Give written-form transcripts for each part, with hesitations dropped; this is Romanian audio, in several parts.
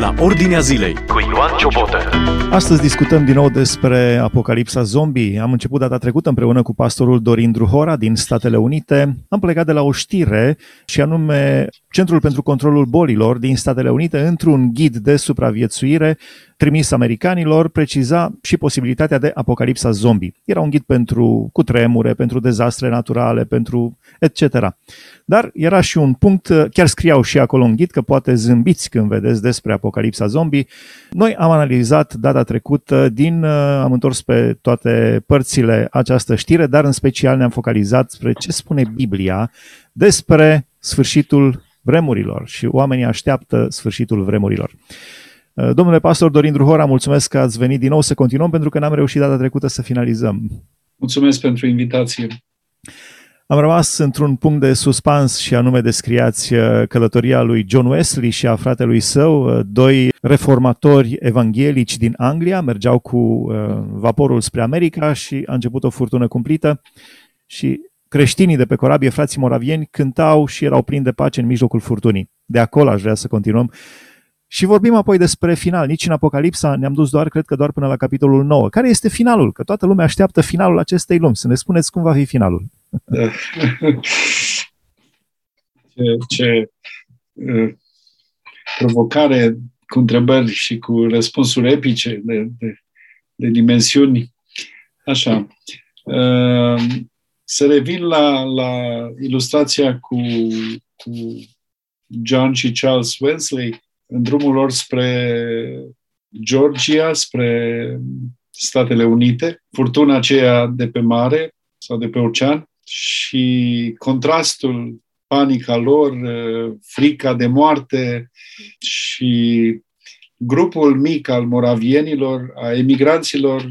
la Ordinea Zilei cu Ioan Ciobotă. Astăzi discutăm din nou despre apocalipsa zombie. Am început data trecută împreună cu pastorul Dorin Druhora din Statele Unite. Am plecat de la o știre și anume Centrul pentru Controlul Bolilor din Statele Unite, într-un ghid de supraviețuire trimis americanilor, preciza și posibilitatea de apocalipsa zombie. Era un ghid pentru cutremure, pentru dezastre naturale, pentru etc. Dar era și un punct, chiar scriau și acolo în ghid, că poate zâmbiți când vedeți despre apocalipsa zombie. Noi am analizat data trecută, am întors pe toate părțile această știre, dar în special ne-am focalizat spre ce spune Biblia despre sfârșitul vremurilor și oamenii așteaptă sfârșitul vremurilor. Domnule pastor Dorin Druhora, mulțumesc că ați venit din nou să continuăm, pentru că n-am reușit data trecută să finalizăm. Mulțumesc pentru invitație. Am rămas într-un punct de suspans și anume descriați călătoria lui John Wesley și a fratelui său, doi reformatori evanghelici din Anglia, mergeau cu vaporul spre America și a început o furtună cumplită și creștinii de pe corabie, frații moravieni, cântau și erau plini de pace în mijlocul furtunii. De acolo aș vrea să continuăm. Și vorbim apoi despre final. Nici în Apocalipsa ne-am dus cred că doar până la capitolul 9. Care este finalul? Că toată lumea așteaptă finalul acestei lumi. Să ne spuneți cum va fi finalul. Da. Ce provocare cu întrebări și cu răspunsuri epice de dimensiuni. Așa. Să revin la ilustrația cu John și Charles Wesley în drumul lor spre Georgia, spre Statele Unite, furtuna aceea de pe mare sau de pe ocean și contrastul, panica lor, frica de moarte și grupul mic al moravienilor, a emigranților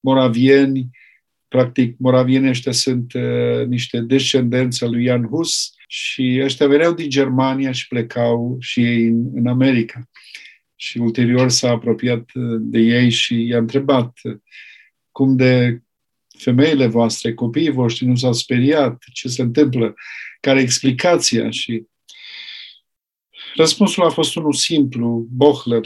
moravieni. Practic, moravienii ăștia sunt niște descendenți al lui Jan Hus și ăștia veneau din Germania și plecau și ei în America. Și ulterior s-a apropiat de ei și i-a întrebat cum de femeile voastre, copiii voștri nu s-au speriat, ce se întâmplă, care e explicația. Și răspunsul a fost unul simplu. Bohler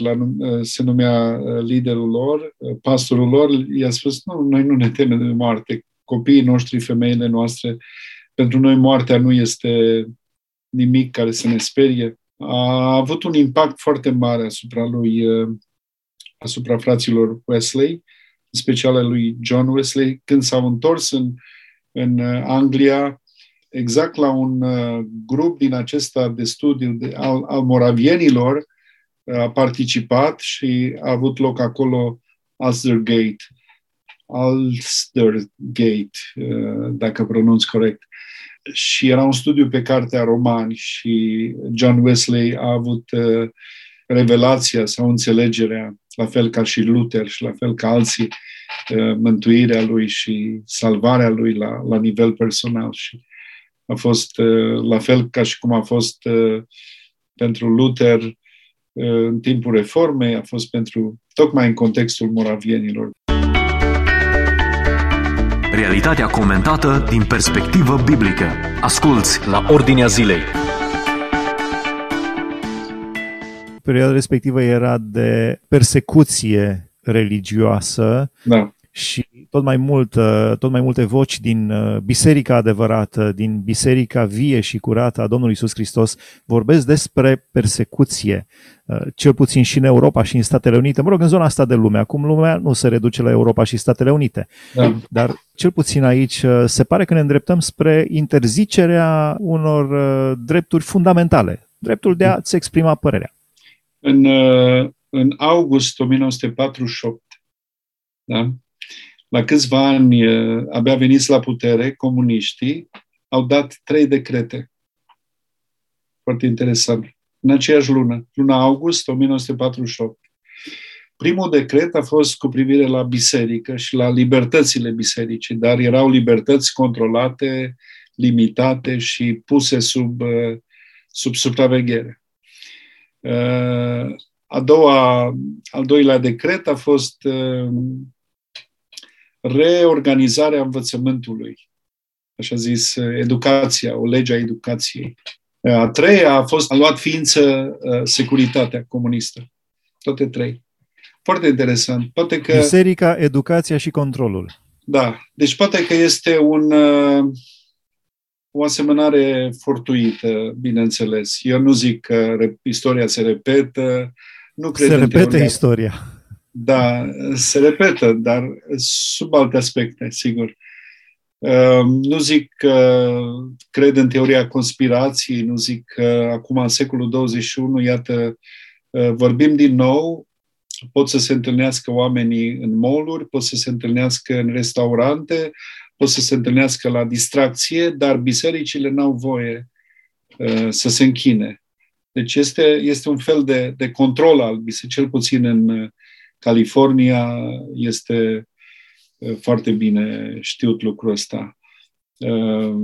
se numea liderul lor, pastorul lor, i-a spus, noi nu ne temem de moarte. Copiii noștri, femeile noastre, pentru noi moartea nu este nimic care să ne sperie. A avut un impact foarte mare asupra fraților Wesley, în special al lui John Wesley, când s-au întors în Anglia, exact la un grup din acesta de studiu al moravienilor a participat și a avut loc acolo AlsterGate, dacă pronunț corect. Și era un studiu pe cartea Romani și John Wesley a avut revelația sau înțelegerea, la fel ca și Luther și la fel ca alții, mântuirea lui și salvarea lui la nivel personal. Și a fost la fel ca și cum a fost pentru Luther în timpul Reformei, a fost tocmai în contextul moravienilor. Realitatea comentată din perspectivă biblică. Asculți la Ordinea Zilei. Perioada respectivă era de persecuție religioasă. Da. Și tot mai multe voci din biserica adevărată, din biserica vie și curată a Domnului Iisus Hristos vorbesc despre persecuție, cel puțin și în Europa și în Statele Unite. Mă rog, în zona asta de lume. Acum lumea nu se reduce la Europa și Statele Unite. Da. Dar cel puțin aici se pare că ne îndreptăm spre interzicerea unor drepturi fundamentale. Dreptul de a-ți exprima părerea. În august 1948, da? La câțiva ani, abia veniți la putere, comuniștii au dat 3 decrete. Foarte interesant. În aceeași lună, luna august 1948. Primul decret a fost cu privire la biserică și la libertățile bisericii, dar erau libertăți controlate, limitate și puse sub supraveghere. Al doilea decret a fost reorganizarea învățământului, așa zis, educația, o lege a educației. A treia a luat ființă securitatea comunistă. Toate trei. Foarte interesant. Poate că... Biserica, educația și controlul. Da. Deci poate că este o asemănare fortuită, bineînțeles. Eu nu zic că istoria se repetă. Nu cred. Se repetă istoria. Da, se repetă, dar sub alte aspecte, sigur. Nu zic că cred în teoria conspirației, nu zic că acum în secolul 21, iată, vorbim din nou, pot să se întâlnească oamenii în mall-uri, pot să se întâlnească în restaurante, pot să se întâlnească la distracție, dar bisericile n-au voie să se închine. Deci este un fel de control al bisericii, cel puțin în California este foarte bine știut lucrul ăsta.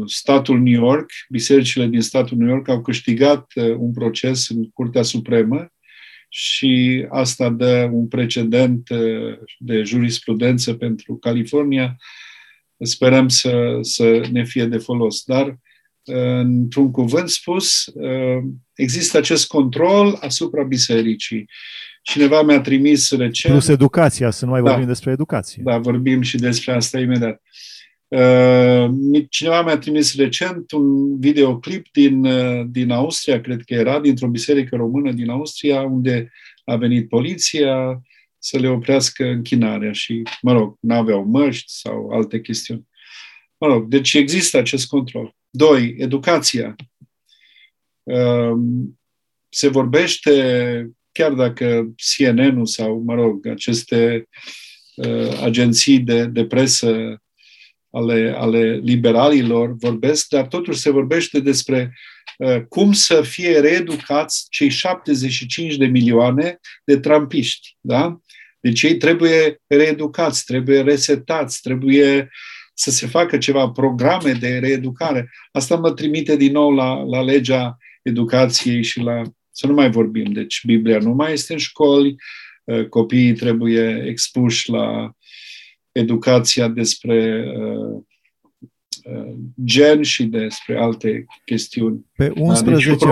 Statul New York, bisericile din statul New York au câștigat un proces în Curtea Supremă și asta dă un precedent de jurisprudență pentru California. Sperăm să ne fie de folos. Dar, într-un cuvânt spus, există acest control asupra bisericii. Cineva mi-a trimis recent... Plus educația, să nu mai vorbim despre educație. Da, vorbim și despre asta imediat. Cineva mi-a trimis recent un videoclip din Austria, cred că era, dintr-o biserică română din Austria, unde a venit poliția să le oprească închinarea și, mă rog, n-aveau măști sau alte chestiuni. Mă rog, deci există acest control. 2. Educația. Se vorbește... Chiar dacă CNN-ul sau, mă rog, aceste agenții de presă ale liberalilor vorbesc, dar totuși se vorbește despre cum să fie reeducați cei 75 de milioane de trumpiști, da? Deci ei trebuie reeducați, trebuie resetați, trebuie să se facă ceva, programe de reeducare. Asta mă trimite din nou la legea educației și la... Să nu mai vorbim. Deci Biblia nu mai este în școli, copiii trebuie expuși la educația despre gen și despre alte chestiuni. Pe 11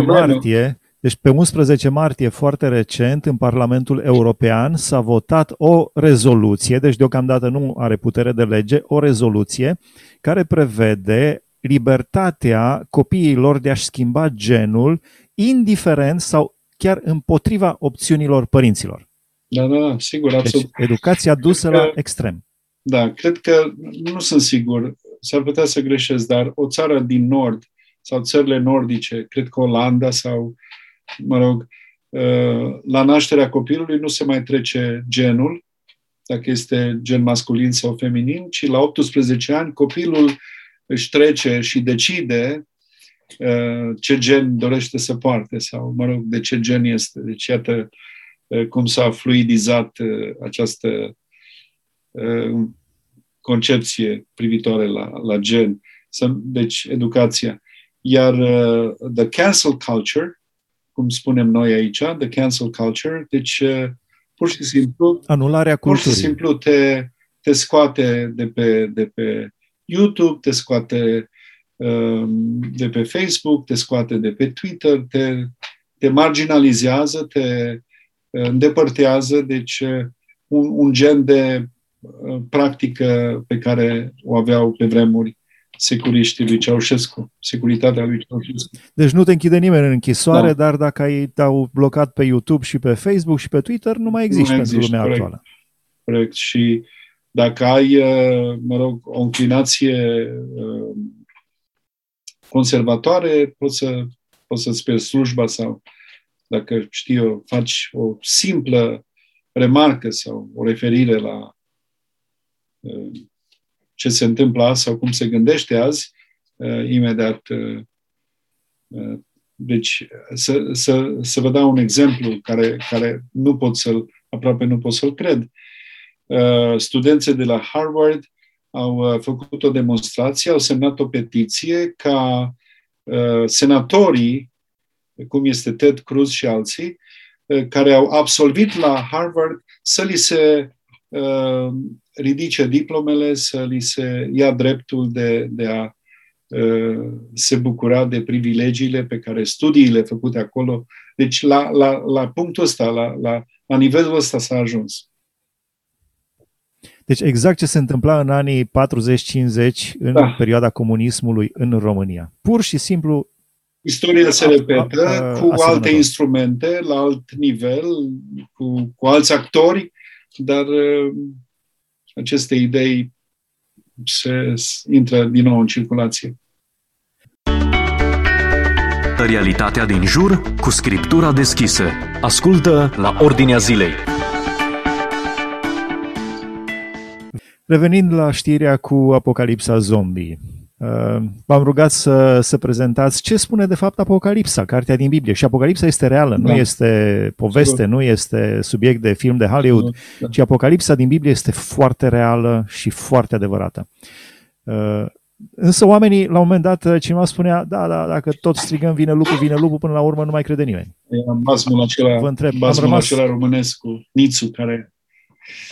martie, foarte recent, în Parlamentul European s-a votat o rezoluție, deci deocamdată nu are putere de lege, o rezoluție care prevede libertatea copiilor de a-și schimba genul indiferent sau chiar împotriva opțiunilor părinților. Da, sigur, absolut. Deci, educația dusă la extrem. Da, cred că, nu sunt sigur, s-ar putea să greșesc, dar o țară din nord sau țările nordice, cred că Olanda sau, mă rog, la nașterea copilului nu se mai trece genul, dacă este gen masculin sau feminin, ci la 18 ani copilul își trece și decide ce gen dorește să poarte sau, mă rog, de ce gen este. Deci, iată cum s-a fluidizat această concepție privitoare la gen. Deci, educația. Iar the cancel culture, cum spunem noi aici, the cancel culture, deci, pur și simplu... Anularea culturii. Pur și simplu te scoate de pe YouTube, te scoate de pe Facebook, te scoate de pe Twitter, te marginalizează, te îndepărtează, deci un gen de practică pe care o aveau pe vremuri securiștii lui Ceaușescu, securitatea lui Ceaușescu. Deci nu te închide nimeni în închisoare, da. Dar dacă te-au blocat pe YouTube și pe Facebook și pe Twitter, nu mai există pentru lumea actuală. Corect. Și dacă ai, mă rog, o inclinație conservatoare, poți să-ți pierzi slujba sau, dacă știu eu, faci o simplă remarcă sau o referire la ce se întâmplă azi sau cum se gândește azi, imediat. Deci, să vă dau un exemplu care nu pot să-l, aproape nu pot să-l cred. Studenții de la Harvard au făcut o demonstrație, au semnat o petiție ca senatorii, cum este Ted Cruz și alții, care au absolvit la Harvard, să li se ridice diplomele, să li se ia dreptul de a se bucura de privilegiile pe care studiile făcute acolo. Deci la punctul ăsta, la nivelul ăsta s-a ajuns. Deci exact ce se întâmpla în anii 40-50 în perioada comunismului în România. Pur și simplu istoria se repetă cu alte instrumente, la alt nivel, cu alți actori, dar aceste idei se intră din nou în circulație. Realitatea din jur cu scriptura deschisă. Ascultă la Ordinea Zilei. Revenind la știrea cu apocalipsa zombie, v-am rugat să prezentați ce spune de fapt Apocalipsa, cartea din Biblie. Și Apocalipsa este reală, nu este poveste, nu este subiect de film de Hollywood, ci Apocalipsa din Biblie este foarte reală și foarte adevărată. Însă oamenii, la un moment dat, cineva spunea, da, dacă tot strigăm vine lupul, până la urmă nu mai crede nimeni. Basmul acela românesc cu Nițu, care...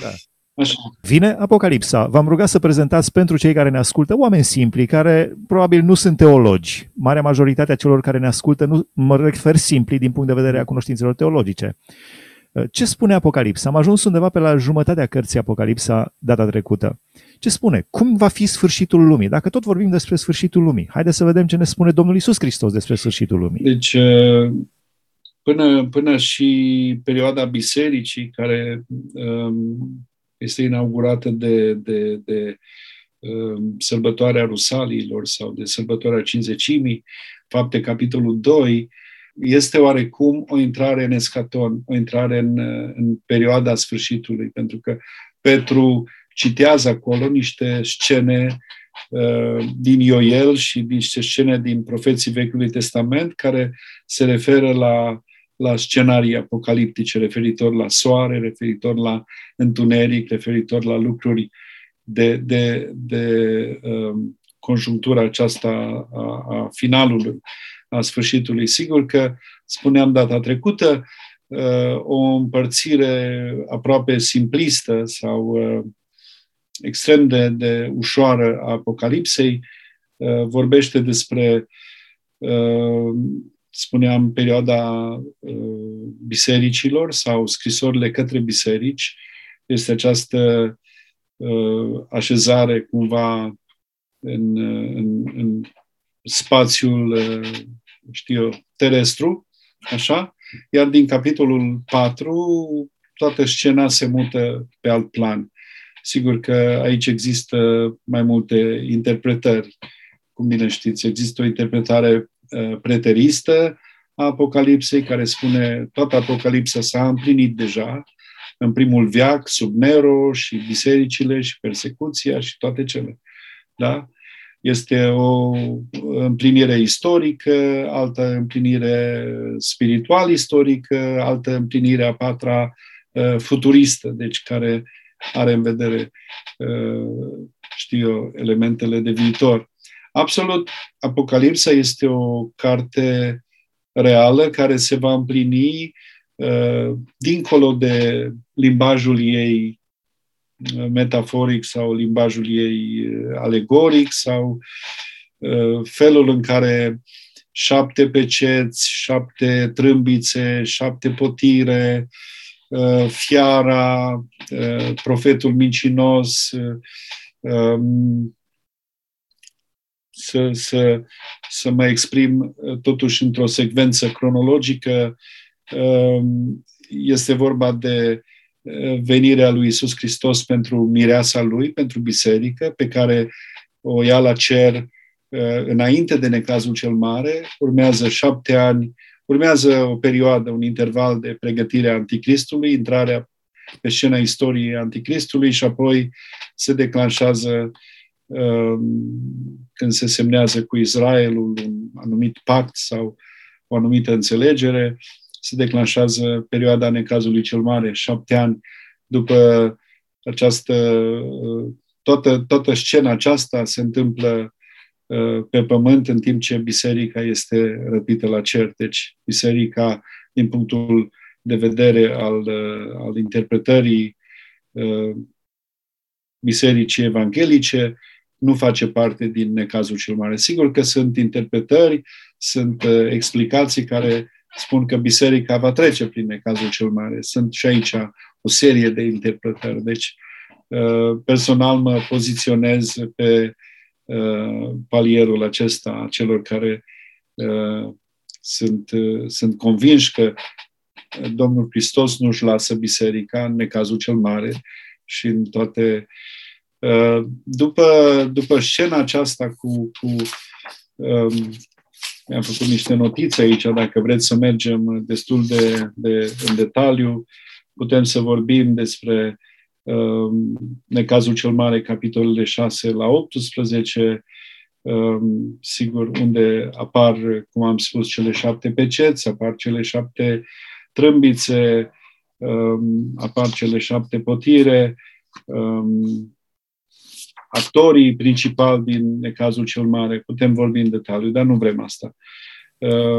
Da. Așa. Vine Apocalipsa. V-am rugat să prezentați pentru cei care ne ascultă, oameni simpli, care probabil nu sunt teologi. Marea majoritatea celor care ne ascultă, mă refer simpli din punct de vedere a cunoștințelor teologice. Ce spune Apocalipsa? Am ajuns undeva pe la jumătatea cărții Apocalipsa data trecută. Ce spune? Cum va fi sfârșitul lumii? Dacă tot vorbim despre sfârșitul lumii, haideți să vedem ce ne spune Domnul Iisus Hristos despre sfârșitul lumii. Deci... Până și perioada bisericii, care este inaugurată de sărbătoarea Rusaliilor sau de sărbătoarea Cincizecimii, Fapte, capitolul 2, este oarecum o intrare în eschaton, o intrare în perioada sfârșitului, pentru că Petru citează acolo niște scene din Ioel și niște scene din profeții Vechiului Testament care se referă la scenarii apocaliptice, referitor la soare, referitor la întuneric, referitor la lucruri de conjunctura aceasta a finalului, a sfârșitului. Sigur că, spuneam data trecută, o împărțire aproape simplistă sau extrem de ușoară a Apocalipsei vorbește despre, spuneam, perioada bisericilor sau scrisorile către biserici. Este această așezare cumva în spațiul, terestru, așa. Iar din capitolul 4, toată scena se mută pe alt plan. Sigur că aici există mai multe interpretări. Cum bine știți, există o interpretare preteristă a Apocalipsei, care spune toată Apocalipsa s-a împlinit deja în primul veac, sub Nero și bisericile și persecuția și toate cele. Da? Este o împlinire istorică, altă împlinire spiritual istorică, altă împlinire a patra futuristă, deci care are în vedere, elementele de viitor. Absolut, Apocalipsa este o carte reală care se va împlini dincolo de limbajul ei metaforic sau limbajul ei alegoric sau felul în care 7 peceți, 7 trâmbițe, 7 potire, fiara, profetul mincinos, să mă exprim totuși într-o secvență cronologică, este vorba de venirea lui Iisus Hristos pentru mireasa lui, pentru biserică, pe care o ia la cer înainte de necazul cel mare. Urmează 7 ani, urmează o perioadă, un interval de pregătire a Anticristului, intrarea pe scena istoriei Anticristului și apoi se declanșează când se semnează cu Israelul un anumit pact sau o anumită înțelegere, se declanșează perioada necazului cel mare, 7 ani după această... Toată scena aceasta se întâmplă pe pământ, în timp ce biserica este răpită la cer. Deci biserica, din punctul de vedere al interpretării bisericii evanghelice, nu face parte din necazul cel mare. Sigur că sunt interpretări, sunt explicații care spun că biserica va trece prin necazul cel mare. Sunt și aici o serie de interpretări. Deci, personal mă poziționez pe palierul acesta a celor care sunt convinși că Domnul Hristos nu-și lasă biserica în necazul cel mare și în toate... După scena aceasta am făcut niște notițe aici, dacă vreți să mergem destul de în detaliu, putem să vorbim despre necazul cel mare, capitolele 6 la 18, sigur, unde apar, cum am spus, cele 7 peceți, apar cele 7 trâmbițe, apar cele 7 potire, actorii principali din necazul cel mare. Putem vorbi în detaliu, dar nu vrem asta.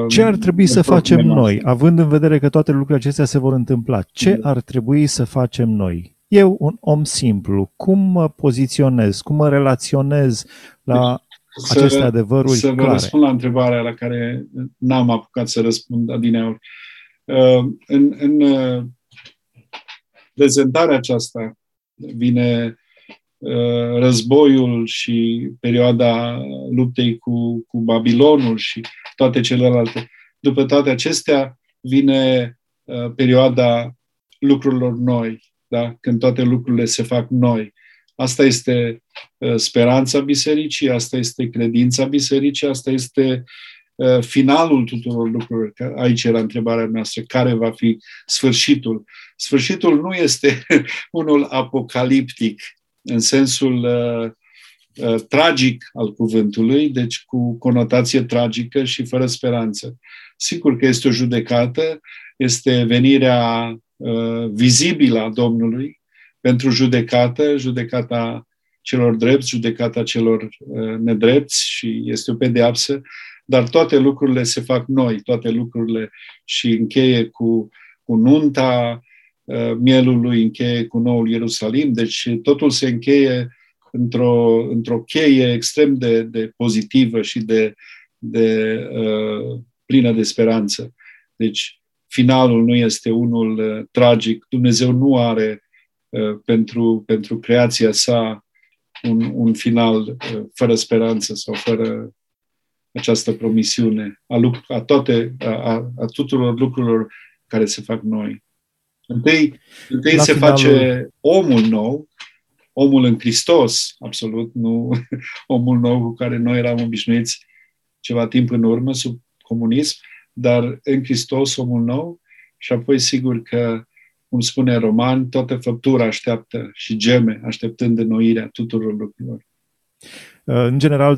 Ce ar trebui să facem noi, având în vedere că toate lucrurile acestea se vor întâmpla? Ce ar trebui să facem noi? Eu, un om simplu, cum mă poziționez, cum mă relaționez la aceste adevăruri clare? Să vă răspund la întrebarea la care n-am apucat să răspund adineauri. În prezentarea aceasta vine războiul și perioada luptei cu Babilonul și toate celelalte. După toate acestea vine perioada lucrurilor noi, da? Când toate lucrurile se fac noi. Asta este speranța bisericii, asta este credința bisericii, asta este finalul tuturor lucrurilor. Aici era întrebarea noastră, care va fi sfârșitul? Sfârșitul nu este unul apocaliptic, în sensul tragic al cuvântului, deci cu conotație tragică și fără speranță. Sigur că este o judecată, este venirea vizibilă a Domnului pentru judecată, judecata celor drepți, judecata celor nedrepți, și este o pedeapsă, dar toate lucrurile se fac noi, toate lucrurile, și încheie cu nunta mielului, încheie cu noul Ierusalim, deci totul se încheie într-o cheie extrem de pozitivă și de plină de speranță. Deci finalul nu este unul tragic. Dumnezeu nu are pentru creația sa un final fără speranță sau fără această promisiune a tuturor lucrurilor care se fac noi. Întâi se face omul nou, omul în Hristos, absolut, nu omul nou cu care noi eram obișnuiți ceva timp în urmă, sub comunism, dar în Hristos omul nou, și apoi sigur că, cum spune Romani, toată făptura așteaptă și geme, așteptând înnoirea tuturor lucrurilor. În general,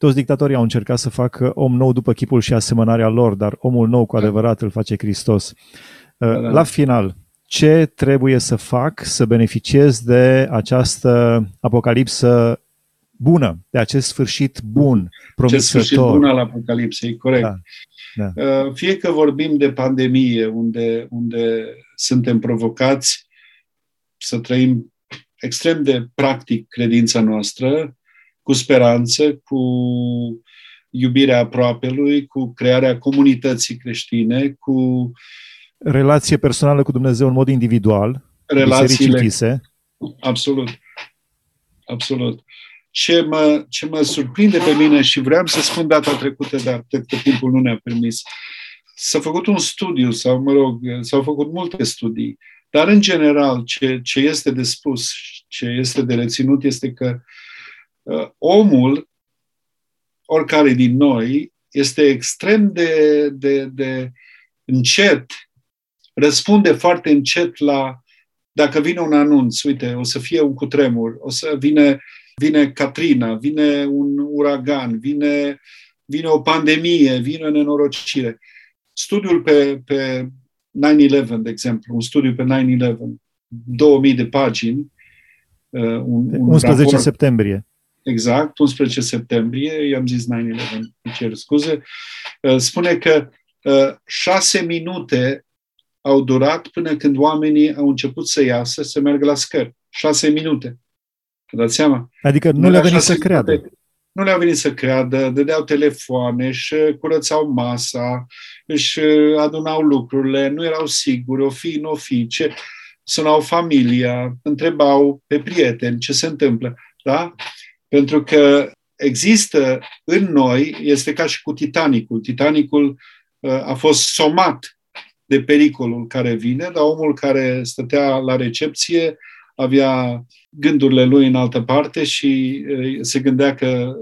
toți dictatorii au încercat să facă om nou după chipul și asemănarea lor, dar omul nou cu adevărat îl face Hristos. La final, ce trebuie să fac să beneficiez de această apocalipsă bună, de acest sfârșit bun, promisător? Ce sfârșit bun al apocalipsei, corect. Da. Fie că vorbim de pandemie, unde suntem provocați să trăim extrem de practic credința noastră, cu speranță, cu iubirea aproapelui, cu crearea comunității creștine, cu relație personală cu Dumnezeu în mod individual, relațiile închise. Absolut. Ce mă surprinde pe mine, și vreau să spun data trecută, dar cred că timpul nu ne-a permis, s-a făcut un studiu, sau s-au făcut multe studii, dar în general ce este de spus, ce este de reținut este că omul, oricare din noi, este extrem de încet, răspunde foarte încet la, dacă vine un anunț, uite, o să fie un cutremur, o să vine Katrina, vine un uragan, vine o pandemie, vine o nenorocire. Studiul pe 9/11, de exemplu, un studiu pe 9/11, 2000 de pagini, un 11 raport, septembrie. Exact, 11 septembrie, i-am zis 9/11, îmi cer scuze, spune că 6 minute au durat până când oamenii au început să iasă, să meargă la scări. 6 minute. Vă dați seama? Adică nu le-a venit să creadă. Nu le-a venit să creadă, dădeau telefoane, își curățau masa, își adunau lucrurile, nu erau siguri, o fi, nu o fi, ce... sunau familia, întrebau pe prieteni ce se întâmplă, da? Pentru că există în noi, este ca și cu Titanicul. Titanicul a fost somat de pericolul care vine, dar omul care stătea la recepție avea gândurile lui în altă parte și se gândea că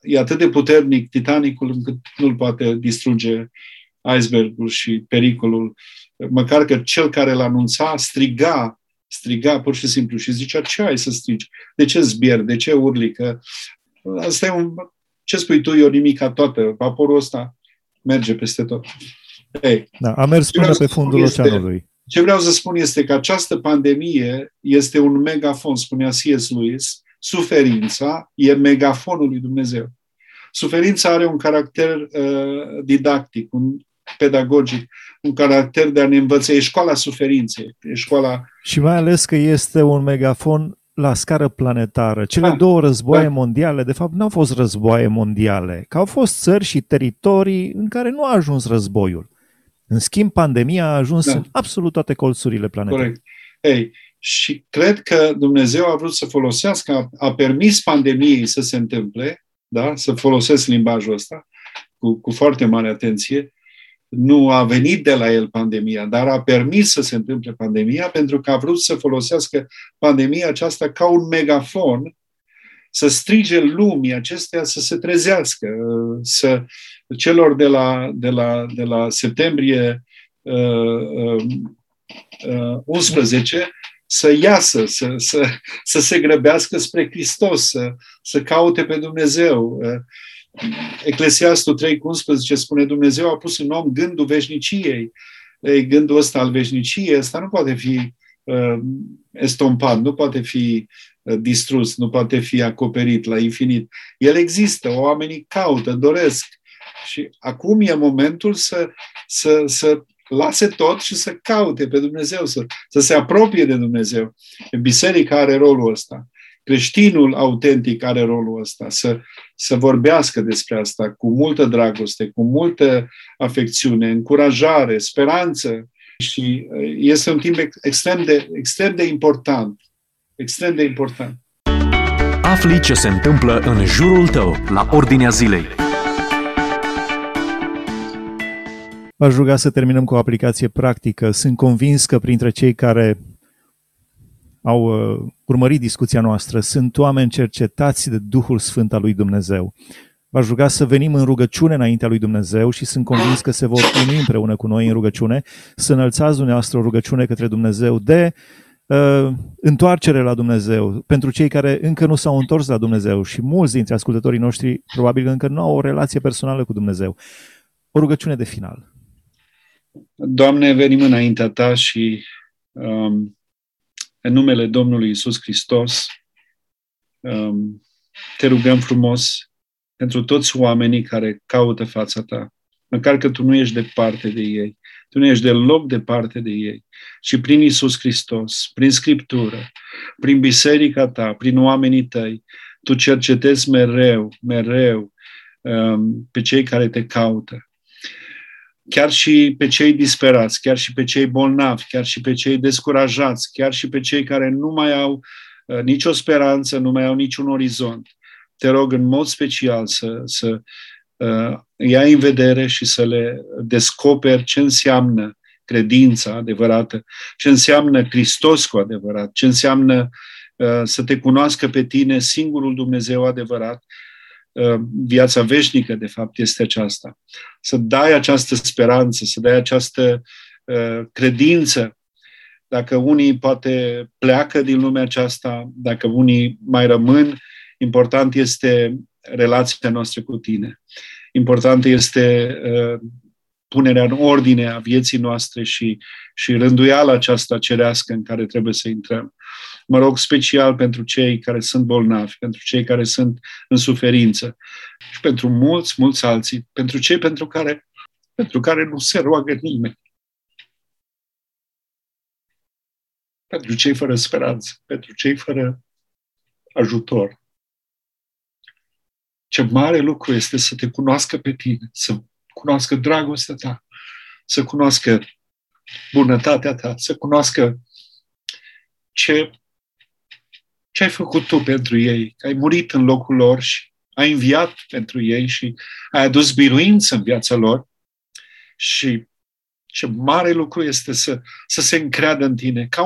e atât de puternic Titanicul încât nu-l poate distruge icebergul și pericolul. Măcar că cel care l-anunța striga pur și simplu și zicea, ce ai să strigi? De ce zbieri? De ce urli? Că asta e un... Ce spui tu? E o nimica toată. Vaporul ăsta merge peste tot. Ei, da, a mers până pe fundul oceanului. Ce vreau să spun este că această pandemie este un megafon, spunea C.S. Lewis. Suferința e megafonul lui Dumnezeu. Suferința are un caracter didactic, un pedagogic, un caracter de a ne învăța. E școala suferinței. E școala... Și mai ales că este un megafon la scară planetară. Cele două războaie mondiale, de fapt, n-au fost războaie mondiale, că au fost țări și teritorii în care nu a ajuns războiul. În schimb, pandemia a ajuns în absolut toate colțurile planetei. Corect. Ei, și cred că Dumnezeu a vrut să folosească, a permis pandemiei să se întâmple, da? Să folosesc limbajul ăsta cu foarte mare atenție. Nu a venit de la el pandemia, dar a permis să se întâmple pandemia pentru că a vrut să folosească pandemia aceasta ca un megafon, să strige lumii acestea să se trezească. Să, celor de la septembrie 11 să iasă, să se grăbească spre Hristos, să caute pe Dumnezeu. Eclesiastul 3,11 spune: Dumnezeu a pus în om gândul veșniciei. Ei, gândul ăsta al veșniciei, ăsta nu poate fi estompat, nu poate fi distrus, nu poate fi acoperit la infinit. El există, oamenii caută, doresc. Și acum e momentul să lase tot și să caute pe Dumnezeu, să se apropie de Dumnezeu. Biserica are rolul ăsta. Creștinul autentic are rolul ăsta, să vorbească despre asta cu multă dragoste, cu multă afecțiune, încurajare, speranță. Și este un timp extrem de important. Afli ce se întâmplă în jurul tău, la ordinea zilei. V-aș ruga să terminăm cu o aplicație practică. Sunt convins că printre cei care au urmărit discuția noastră sunt oameni cercetați de Duhul Sfânt al lui Dumnezeu. V-aș ruga să venim în rugăciune înaintea lui Dumnezeu și sunt convins că se vor uni împreună cu noi în rugăciune. Să înălțați dumneavoastră o rugăciune către Dumnezeu de întoarcere la Dumnezeu, pentru cei care încă nu s-au întors la Dumnezeu și mulți dintre ascultătorii noștri probabil încă nu au o relație personală cu Dumnezeu. O rugăciune de final. Doamne, venim înaintea Ta și în numele Domnului Iisus Hristos, te rugăm frumos pentru toți oamenii care caută fața Ta, măcar că Tu nu ești departe de ei, Tu nu ești deloc departe de ei. Și prin Iisus Hristos, prin Scriptură, prin biserica Ta, prin oamenii Tăi, Tu cercetezi mereu, pe cei care Te caută. Chiar și pe cei disperați, chiar și pe cei bolnavi, chiar și pe cei descurajați, chiar și pe cei care nu mai au nicio speranță, nu mai au niciun orizont. Te rog în mod special să iei în vedere și să le descoperi ce înseamnă credința adevărată, ce înseamnă Hristos cu adevărat, ce înseamnă să te cunoască pe tine, singurul Dumnezeu adevărat. Viața veșnică, de fapt, este aceasta. Să dai această speranță, să dai această credință. Dacă unii poate pleacă din lumea aceasta, dacă unii mai rămân, important este relația noastră cu tine. Important este punerea în ordine a vieții noastre și rânduiala aceasta cerească în care trebuie să intrăm. Mă rog special pentru cei care sunt bolnavi, pentru cei care sunt în suferință și pentru mulți alții, pentru cei pentru care nu se roagă nimeni. Pentru cei fără speranță, pentru cei fără ajutor. Ce mare lucru este să te cunoască pe tine, să cunoască dragostea ta, să cunoască bunătatea ta, să cunoască ce ai făcut tu pentru ei, că ai murit în locul lor și ai înviat pentru ei și ai adus biruință în viața lor. Și ce mare lucru este să se încreadă în tine, ca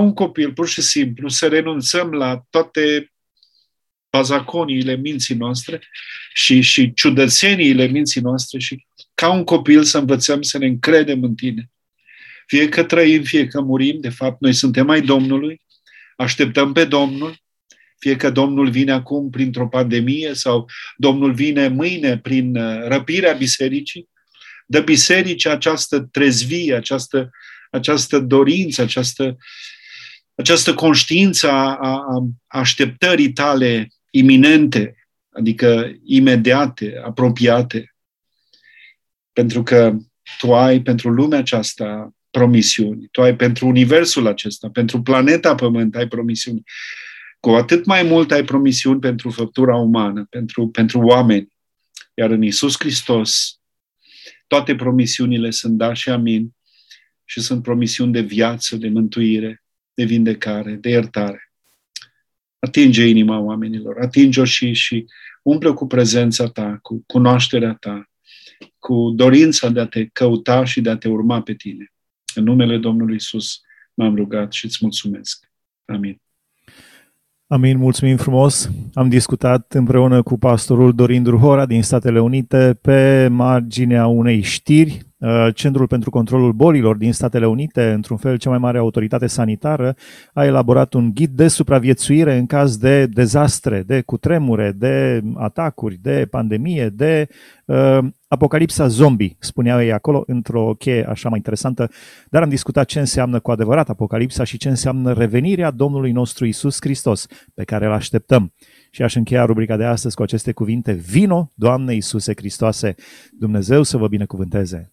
un copil, pur și simplu, să renunțăm la toate bazaconiile minții noastre și ciudățeniile minții noastre și ca un copil să învățăm să ne încredem în tine. Fie că trăim, fie că murim, de fapt, noi suntem ai Domnului, așteptăm pe Domnul, fie că Domnul vine acum printr-o pandemie sau Domnul vine mâine prin răpirea bisericii, dă bisericii această trezvie, această dorință, această conștiință a așteptării tale iminente, adică imediate, apropiate, pentru că tu ai pentru lumea aceasta promisiuni, tu ai pentru universul acesta, pentru planeta Pământ ai promisiuni. Cu atât mai mult ai promisiuni pentru făptura umană, pentru oameni. Iar în Iisus Hristos toate promisiunile sunt da și amin și sunt promisiuni de viață, de mântuire, de vindecare, de iertare. Atinge inima oamenilor, atinge-o și umple cu prezența ta, cu cunoașterea ta, cu dorința de a te căuta și de a te urma pe tine. În numele Domnului Iisus m-am rugat și îți mulțumesc. Amin. Amin, mulțumim frumos! Am discutat împreună cu pastorul Dorin Druhora din Statele Unite pe marginea unei știri. Centrul pentru Controlul Bolilor din Statele Unite, într-un fel cea mai mare autoritate sanitară, a elaborat un ghid de supraviețuire în caz de dezastre, de cutremure, de atacuri, de pandemie, de apocalipsa zombie, spuneau ei acolo, într-o cheie așa mai interesantă, dar am discutat ce înseamnă cu adevărat apocalipsa și ce înseamnă revenirea Domnului nostru Iisus Hristos, pe care îl așteptăm. Și aș încheia rubrica de astăzi cu aceste cuvinte: vino, Doamne Iisuse Hristoase! Dumnezeu să vă binecuvânteze!